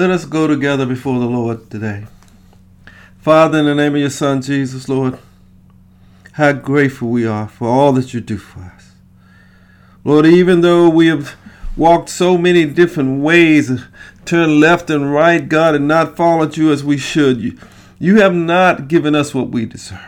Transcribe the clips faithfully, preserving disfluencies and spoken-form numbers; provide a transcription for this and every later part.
Let us go together before the Lord today. Father, in the name of your Son, Jesus, Lord, how grateful we are for all that you do for us. Lord, even though we have walked so many different ways, turned left and right, God, and not followed you as we should, you, you have not given us what we deserve.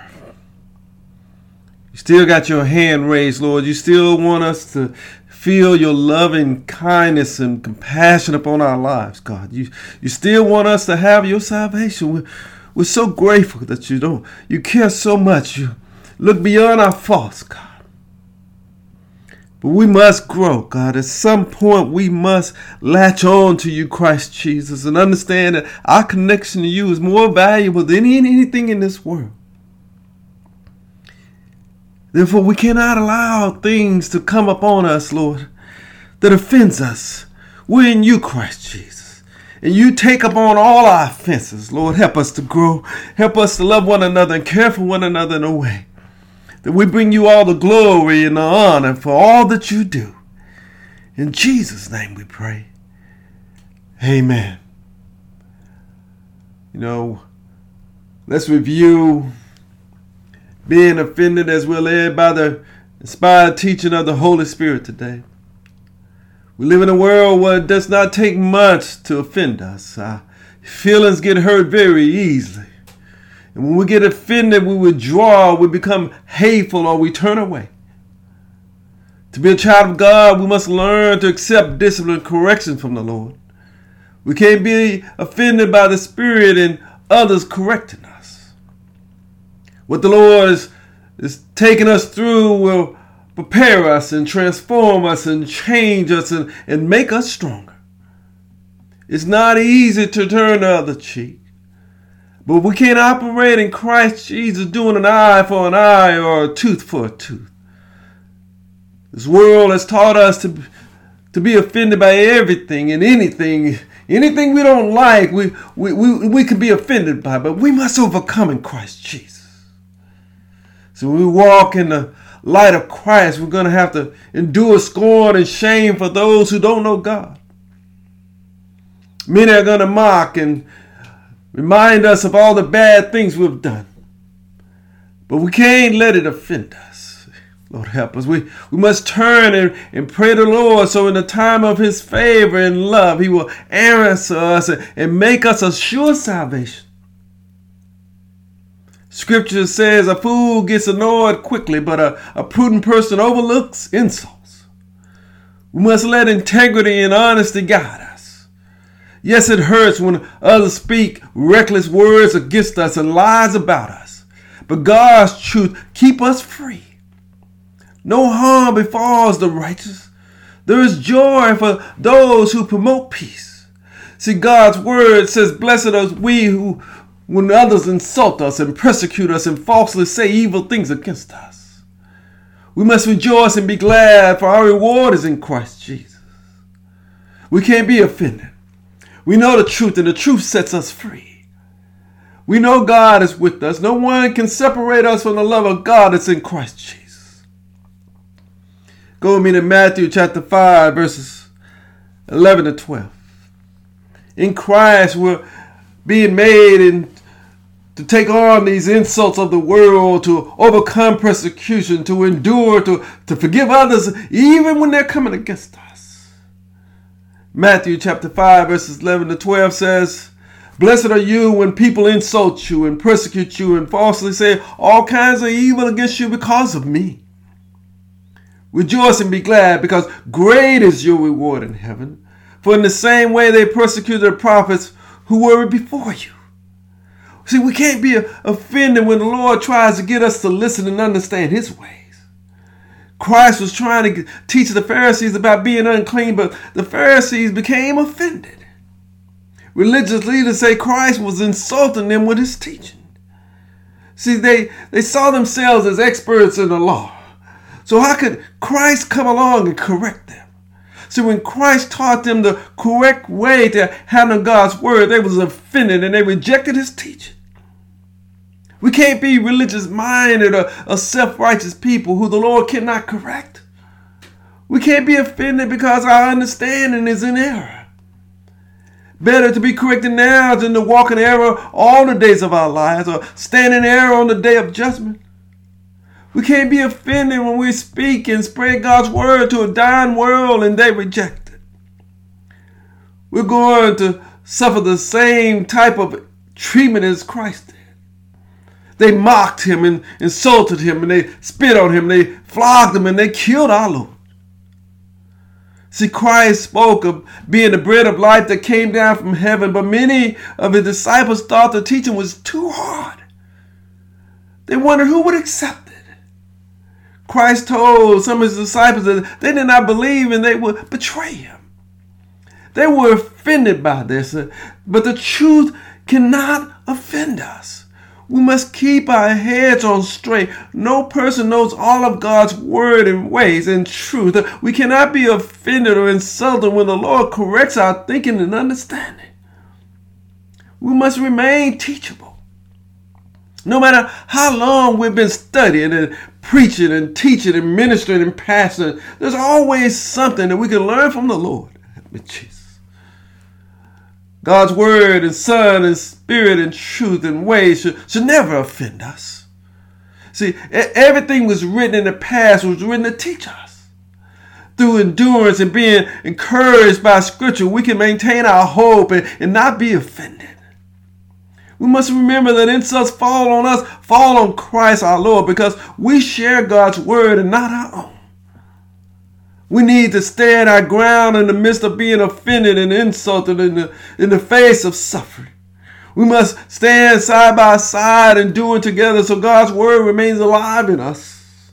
You still got your hand raised, Lord. You still want us to feel your loving kindness and compassion upon our lives, God. You you still want us to have your salvation. We're, we're so grateful that you don't. You care so much. You look beyond our faults, God. But we must grow, God. At some point, we must latch on to you, Christ Jesus, and understand that our connection to you is more valuable than any, anything in this world. Therefore, we cannot allow things to come upon us, Lord, that offends us. We're in you, Christ Jesus. And you take upon all our offenses, Lord. Help us to grow. Help us to love one another and care for one another in a way that we bring you all the glory and the honor for all that you do. In Jesus' name we pray. Amen. You know, let's review being offended as we're led by the inspired teaching of the Holy Spirit today. We live in a world where it does not take much to offend us. Our feelings get hurt very easily. And when we get offended, we withdraw, we become hateful, or we turn away. To be a child of God, we must learn to accept discipline and correction from the Lord. We can't be offended by the Spirit and others correcting us. What the Lord is, is taking us through will prepare us and transform us and change us and, and make us stronger. It's not easy to turn the other cheek. But we can't operate in Christ Jesus doing an eye for an eye or a tooth for a tooth. This world has taught us to, to be offended by everything and anything. Anything we don't like, we, we, we, we could be offended by. But we must overcome in Christ Jesus. So we walk in the light of Christ. We're going to have to endure scorn and shame for those who don't know God. Many are going to mock and remind us of all the bad things we've done. But we can't let it offend us. Lord, help us. We, we must turn and, and pray to the Lord so in the time of his favor and love, he will answer us and, and make us a sure salvation. Scripture says a fool gets annoyed quickly, but a, a prudent person overlooks insults. We must let integrity and honesty guide us. Yes, it hurts when others speak reckless words against us and lies about us. But God's truth keeps us free. No harm befalls the righteous. There is joy for those who promote peace. See, God's word says, blessed are we who when others insult us and persecute us and falsely say evil things against us. We must rejoice and be glad, for our reward is in Christ Jesus. We can't be offended. We know the truth, and the truth sets us free. We know God is with us. No one can separate us from the love of God that's in Christ Jesus. Go with me to Matthew chapter five, verses eleven to twelve. In Christ, we're being made in to take on these insults of the world, to overcome persecution, to endure, to, to forgive others, even when they're coming against us. Matthew chapter five, verses eleven to twelve says, blessed are you when people insult you and persecute you and falsely say all kinds of evil against you because of me. Rejoice and be glad, because great is your reward in heaven. For in the same way they persecuted the prophets who were before you. See, we can't be offended when the Lord tries to get us to listen and understand his ways. Christ was trying to teach the Pharisees about being unclean, but the Pharisees became offended. Religious leaders say Christ was insulting them with his teaching. See, they, they saw themselves as experts in the law. So how could Christ come along and correct them? See, when Christ taught them the correct way to handle God's word, they was offended and they rejected his teaching. We can't be religious-minded or, or self-righteous people who the Lord cannot correct. We can't be offended because our understanding is in error. Better to be corrected now than to walk in error all the days of our lives or stand in error on the day of judgment. We can't be offended when we speak and spread God's word to a dying world and they reject it. We're going to suffer the same type of treatment as Christ did. They mocked him and insulted him and they spit on him. They flogged him and they killed our Lord. See, Christ spoke of being the bread of life that came down from heaven, but many of his disciples thought the teaching was too hard. They wondered who would accept it. Christ told some of his disciples that they did not believe and they would betray him. They were offended by this, but the truth cannot offend us. We must keep our heads on straight. No person knows all of God's word and ways and truth. We cannot be offended or insulted when the Lord corrects our thinking and understanding. We must remain teachable. No matter how long we've been studying and preaching and teaching and ministering and pastoring, there's always something that we can learn from the Lord. Jesus. God's word and son and spirit and truth and ways should, should never offend us. See, everything was written in the past was written to teach us. Through endurance and being encouraged by scripture, we can maintain our hope and, and not be offended. We must remember that insults fall on us, fall on Christ our Lord, because we share God's word and not our own. We need to stand our ground in the midst of being offended and insulted in the, in the face of suffering. We must stand side by side and do it together so God's word remains alive in us.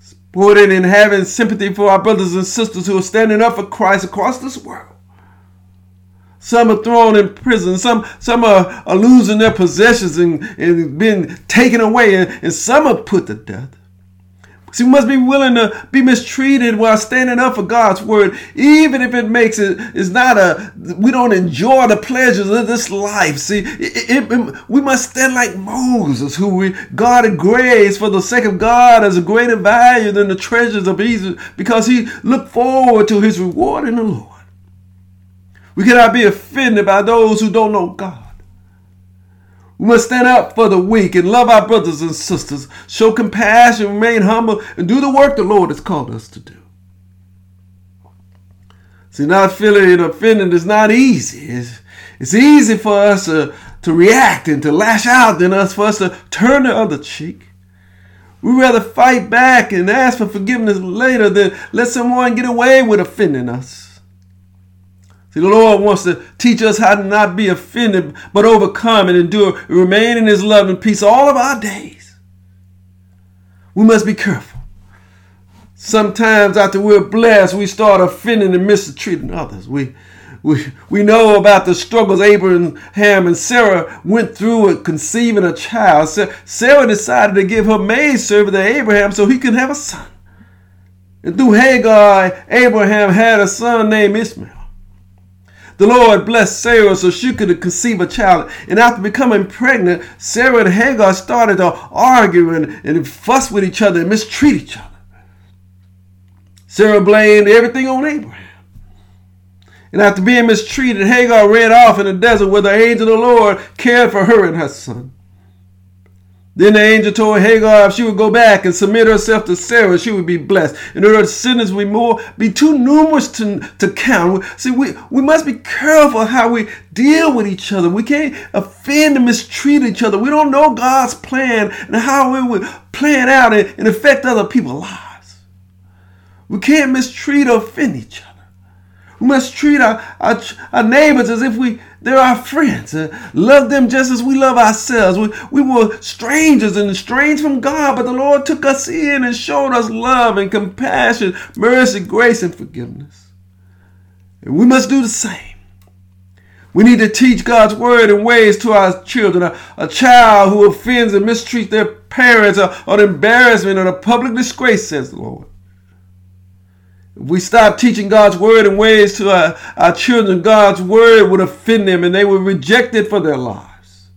Supporting and having sympathy for our brothers and sisters who are standing up for Christ across this world. Some are thrown in prison. Some, some are, are losing their possessions and, and being taken away. And, and some are put to death. See, we must be willing to be mistreated while standing up for God's word, even if it makes it, it's not a, we don't enjoy the pleasures of this life. See, it, it, it, we must stand like Moses, who we guarded grace for the sake of God as a greater value than the treasures of Egypt, because he looked forward to his reward in the Lord. We cannot be offended by those who don't know God. We must stand up for the weak and love our brothers and sisters, show compassion, remain humble, and do the work the Lord has called us to do. See, not feeling offended is not easy. It's, it's easy for us to, to react and to lash out than us for us to turn the other cheek. We'd rather fight back and ask for forgiveness later than let someone get away with offending us. See, the Lord wants to teach us how to not be offended, but overcome and endure, and remain in his love and peace all of our days. We must be careful. Sometimes after we're blessed, we start offending and mistreating others. We, we, we know about the struggles Abraham and Sarah went through with conceiving a child. Sarah decided to give her maidservant to Abraham so he could have a son. And through Hagar, Abraham had a son named Ishmael. The Lord blessed Sarah so she could conceive a child. And after becoming pregnant, Sarah and Hagar started to argue and, and fuss with each other and mistreat each other. Sarah blamed everything on Abraham. And after being mistreated, Hagar ran off in the desert where the angel of the Lord cared for her and her son. Then the angel told Hagar if she would go back and submit herself to Sarah, she would be blessed. And her descendants would more, be too numerous to, to count. See, we, we must be careful how we deal with each other. We can't offend and mistreat each other. We don't know God's plan and how it would plan out and, and affect other people's lives. We can't mistreat or offend each other. We must treat our, our, our neighbors as if we they're our friends. Uh, love them just as we love ourselves. We, we were strangers and estranged from God, but the Lord took us in and showed us love and compassion, mercy, grace, and forgiveness. And we must do the same. We need to teach God's word and ways to our children. A, a child who offends and mistreats their parents or, or the embarrassment or the public disgrace, says the Lord. We stop teaching God's word and ways to our, our children. God's word would offend them and they would reject it for their lives.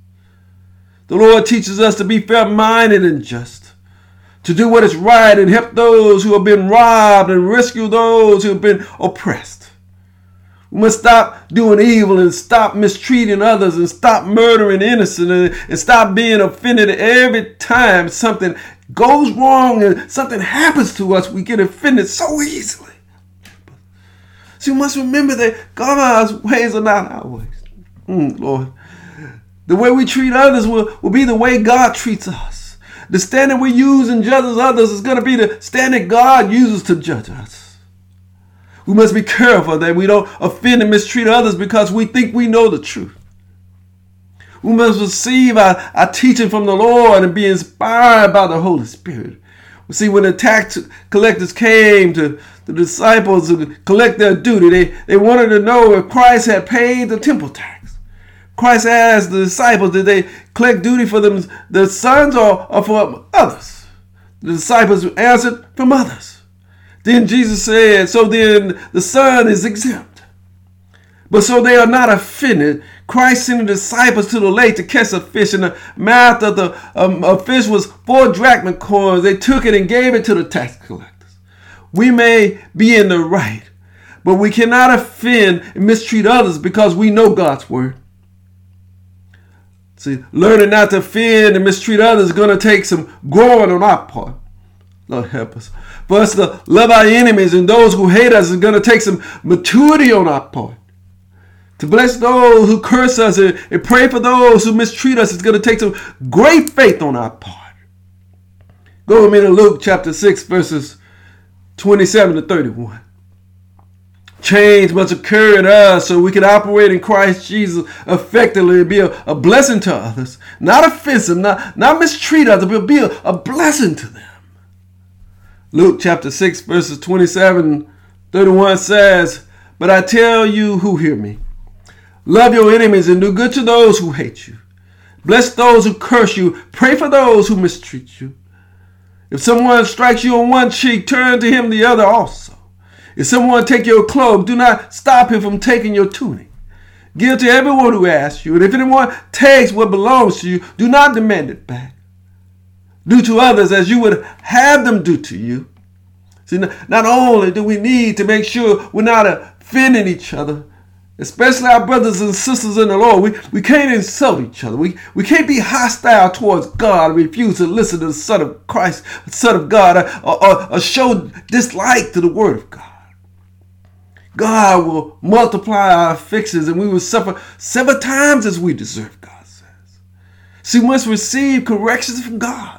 The Lord teaches us to be fair-minded and just, to do what is right and help those who have been robbed and rescue those who have been oppressed. We must stop doing evil and stop mistreating others and stop murdering innocent and, and stop being offended every time something goes wrong and something happens to us. We get offended so easily. So you must remember that God's ways are not our ways. Mm, Lord, the way we treat others will, will be the way God treats us. The standard we use and judge others is going to be the standard God uses to judge us. We must be careful that we don't offend and mistreat others because we think we know the truth. We must receive our, our teaching from the Lord and be inspired by the Holy Spirit. We see when the tax collectors came to the disciples to collect their duty, they, they wanted to know if Christ had paid the temple tax. Christ asked the disciples, did they collect duty for them, their sons or, or for others? The disciples answered, from others. Then Jesus said, so then the son is exempt. But so they are not offended, Christ sent the disciples to the lake to catch a fish, and the mouth of the um, a fish was four drachma coins. They took it and gave it to the tax collectors. We may be in the right, but we cannot offend and mistreat others because we know God's word. See, learning not to offend and mistreat others is going to take some growing on our part. Lord, help us. For us to love our enemies and those who hate us is going to take some maturity on our part. To bless those who curse us and, and pray for those who mistreat us is going to take some great faith on our part. Go with me to Luke chapter six, verses twenty-seven to thirty-one. Change must occur in us so we can operate in Christ Jesus effectively and be a, a blessing to others. Not offensive, not, not mistreat others, but be a, a blessing to them. Luke chapter six, verses twenty-seven, thirty-one says, but I tell you who hear me, love your enemies and do good to those who hate you. Bless those who curse you. Pray for those who mistreat you. If someone strikes you on one cheek, turn to him the other also. If someone take your cloak, do not stop him from taking your tunic. Give to everyone who asks you. And if anyone takes what belongs to you, do not demand it back. Do to others as you would have them do to you. See, not only do we need to make sure we're not offending each other, especially our brothers and sisters in the Lord, we, we can't insult each other. We, we can't be hostile towards God, refuse to listen to the Son of Christ, the Son of God, or, or, or show dislike to the Word of God. God will multiply our afflictions and we will suffer seven times as we deserve, God says. See, we must receive corrections from God.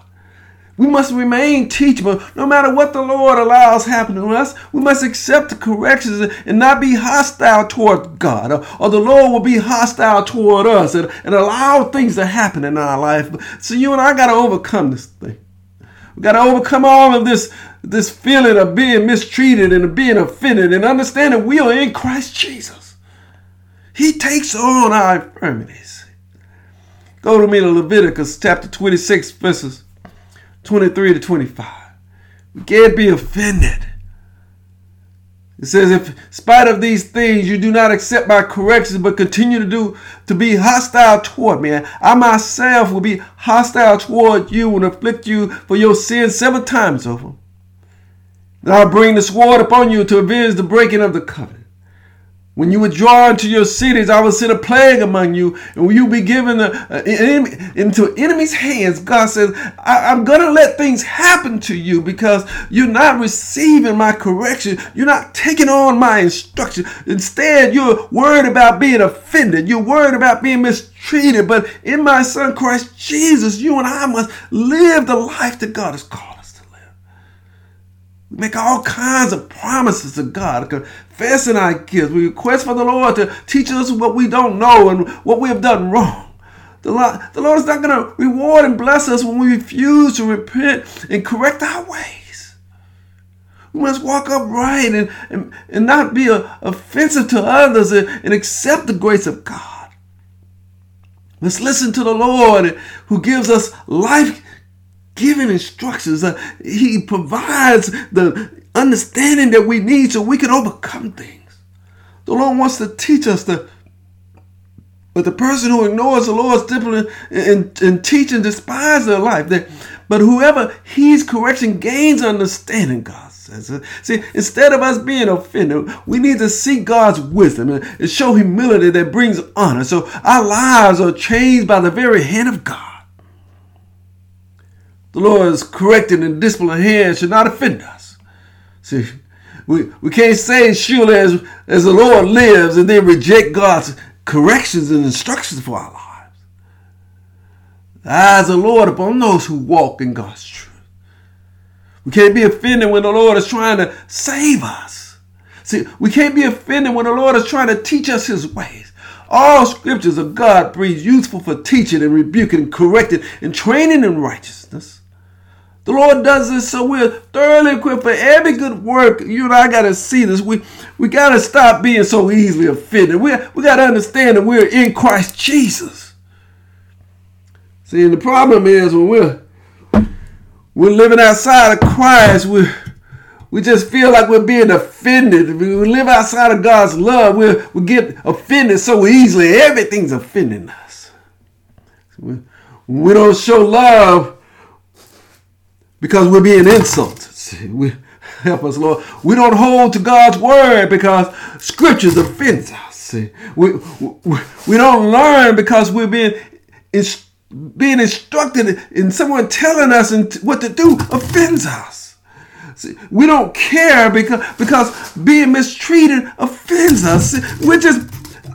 We must remain teachable no matter what the Lord allows happen to us. We must accept the corrections and not be hostile toward God, or, or the Lord will be hostile toward us and, and allow things to happen in our life. So you and I got to overcome this thing. We got to overcome all of this, this feeling of being mistreated and of being offended and understand that we are in Christ Jesus. He takes on our infirmities. Go to me to Leviticus chapter twenty-six, verses twenty-three to twenty-five. We can't be offended. It says, if in spite of these things you do not accept my corrections, but continue to do to be hostile toward me, I myself will be hostile toward you and afflict you for your sins seven times over. And I'll bring the sword upon you to avenge the breaking of the covenant. When you withdraw into your cities, I will send a plague among you, and when you be given a, a, a, into enemies' hands, God says, I, I'm going to let things happen to you because you're not receiving my correction. You're not taking on my instruction. Instead, you're worried about being offended. You're worried about being mistreated. But in my Son, Christ Jesus, you and I must live the life that God has called. We make all kinds of promises to God, confessing our gifts. We request for the Lord to teach us what we don't know and what we have done wrong. The Lord, the Lord is not going to reward and bless us when we refuse to repent and correct our ways. We must walk upright and, and, and not be a, offensive to others and, and accept the grace of God. Let's listen to the Lord who gives us life giving instructions. Uh, he provides the understanding that we need so we can overcome things. The Lord wants to teach us to, but the person who ignores the Lord's discipline and, and teaching despises their life. That, but whoever heeds correction gains understanding, God. says. See, instead of us being offended, we need to seek God's wisdom and show humility that brings honor, so our lives are changed by the very hand of God. The Lord's correcting and disciplining hand should not offend us. See, we, we can't say surely as, as the Lord lives and then reject God's corrections and instructions for our lives. The eyes of the Lord upon those who walk in God's truth. We can't be offended when the Lord is trying to save us. See, we can't be offended when the Lord is trying to teach us his ways. All scriptures of God breathe useful for teaching and rebuking, correcting and training in righteousness. The Lord does this so we're thoroughly equipped for every good work. You and I got to see this. We, we got to stop being so easily offended. We, we got to understand that we're in Christ Jesus. See, and the problem is when we're, we're living outside of Christ, we we just feel like we're being offended. If we live outside of God's love, we we get offended so easily. Everything's offending us. We, we don't show love because we're being insulted. See, we, help us, Lord. We don't hold to God's word because scriptures offend us. See, we, we, we don't learn because we're being instructed. Being instructed and someone telling us what to do offends us. See, we don't care because, because being mistreated offends us. See, we're just,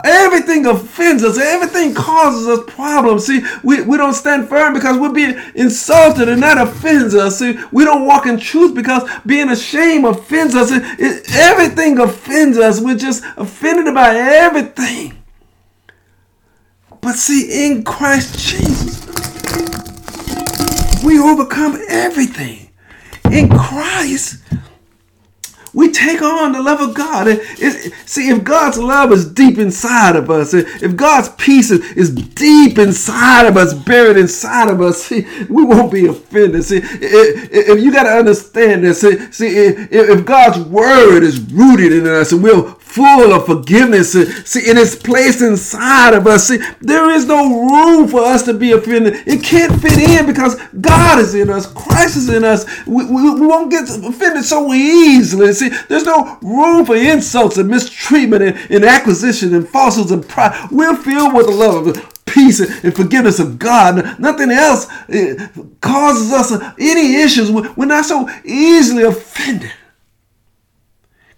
everything offends us. Everything causes us problems. See, we, we don't stand firm because we're being insulted and that offends us. See, we don't walk in truth because being ashamed offends us. It, it, everything offends us. We're just offended by everything. But see, in Christ Jesus, we overcome everything. In Christ, we take on the love of God. It, it, see, if God's love is deep inside of us, if God's peace is, is deep inside of us, buried inside of us, see, we won't be offended. See, if, if you got to understand this, see, see if, if God's word is rooted in us and we'll full of forgiveness, see, it is placed inside of us. See, there is no room for us to be offended. It can't fit in because God is in us. Christ is in us. We, we, we won't get offended so easily. See, there's no room for insults and mistreatment and, and acquisition and falsehoods and pride. We're filled with the love of peace and forgiveness of God. Nothing else causes us any issues. We're not so easily offended.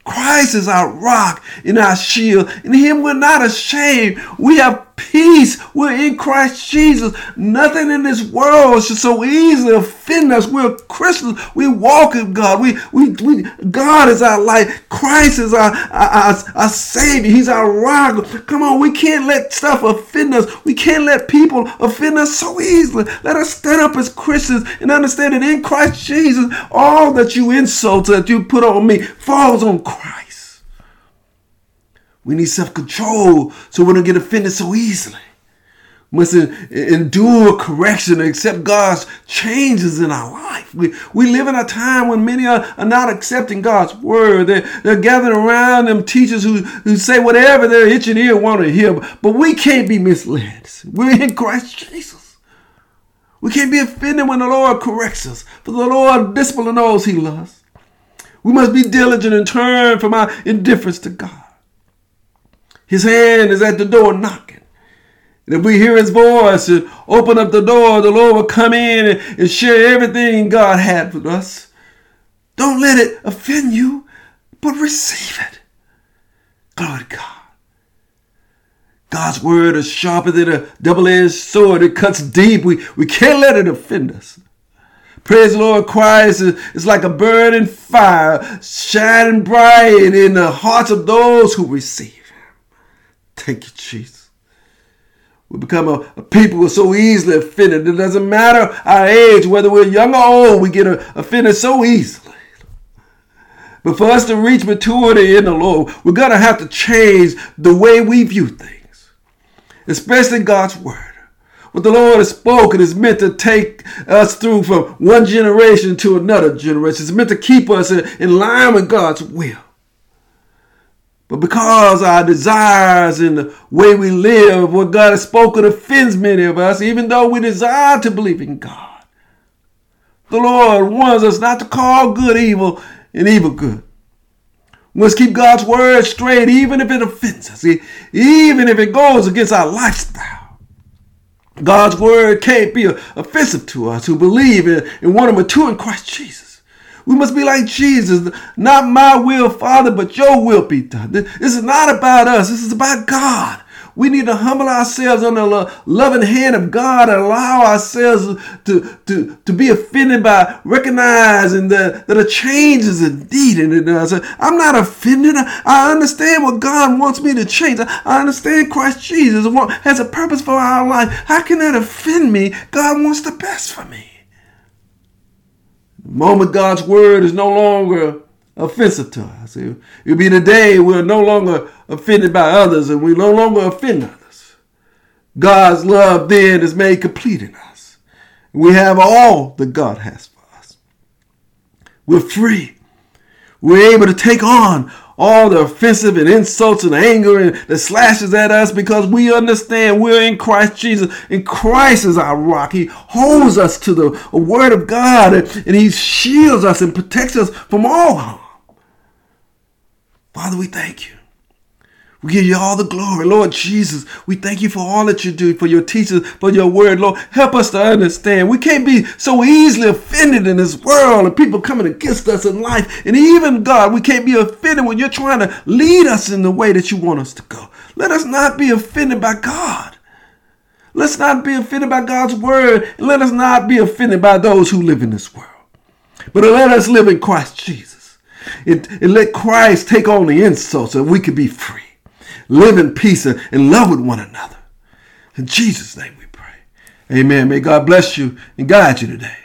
Christ is our rock and our shield. In him we're not ashamed. We have peace. We're in Christ Jesus. Nothing in this world should so easily offend us. We're Christians. We walk in God. We, we, we, God is our light. Christ is our, our, our, our Savior. He's our rock. Come on, we can't let stuff offend us. We can't let people offend us so easily. Let us stand up as Christians and understand that in Christ Jesus, all that you insult, that you put on me, falls on Christ. We need self-control so we don't get offended so easily. We must endure correction and accept God's changes in our life. We, we live in a time when many are, are not accepting God's word. They're, they're gathering around them teachers who, who say whatever their itching ear want to hear. But, but we can't be misled. We're in Christ Jesus. We can't be offended when the Lord corrects us. For the Lord disciplines those he loves. We must be diligent and turn from our indifference to God. His hand is at the door knocking. And if we hear his voice and open up the door, the Lord will come in and, and share everything God had with us. Don't let it offend you, but receive it. Glory to God. God's word is sharper than a double-edged sword. It cuts deep. We, we can't let it offend us. Praise the Lord, Christ is like a burning fire, shining bright in the hearts of those who receive. Thank you, Jesus. We become a, a people who are so easily offended. It doesn't matter our age, whether we're young or old, we get offended so easily. But for us to reach maturity in the Lord, we're going to have to change the way we view things, especially God's word. What the Lord has spoken is meant to take us through from one generation to another generation. It's meant to keep us in, in line with God's will. But because our desires and the way we live, what God has spoken offends many of us, even though we desire to believe in God. The Lord warns us not to call good evil and evil good. We must keep God's word straight, even if it offends us, even if it goes against our lifestyle. God's word can't be offensive to us who believe and want to mature in Christ Jesus. We must be like Jesus. Not my will, Father, but your will be done. This is not about us. This is about God. We need to humble ourselves under the loving hand of God and allow ourselves to, to, to be offended by recognizing that the change is indeed in us. I'm not offended. I understand what God wants me to change. I understand Christ Jesus has a purpose for our life. How can that offend me? God wants the best for me. The moment God's word is no longer offensive to us, it'll be the day we're no longer offended by others and we no longer offend others. God's love then is made complete in us. We have all that God has for us. We're free. We're able to take on all the offensive and insults and anger and the slashes at us because we understand we're in Christ Jesus, and Christ is our rock. He holds us to the word of God, and he shields us and protects us from all harm. Father, we thank you. We give you all the glory. Lord Jesus, we thank you for all that you do, for your teachers, for your word. Lord, help us to understand. We can't be so easily offended in this world and people coming against us in life. And even, God, we can't be offended when you're trying to lead us in the way that you want us to go. Let us not be offended by God. Let's not be offended by God's word. And let us not be offended by those who live in this world. But let us live in Christ Jesus. And, and let Christ take on the insults so we can be free. Live in peace and in love with one another. In Jesus' name we pray. Amen. May God bless you and guide you today.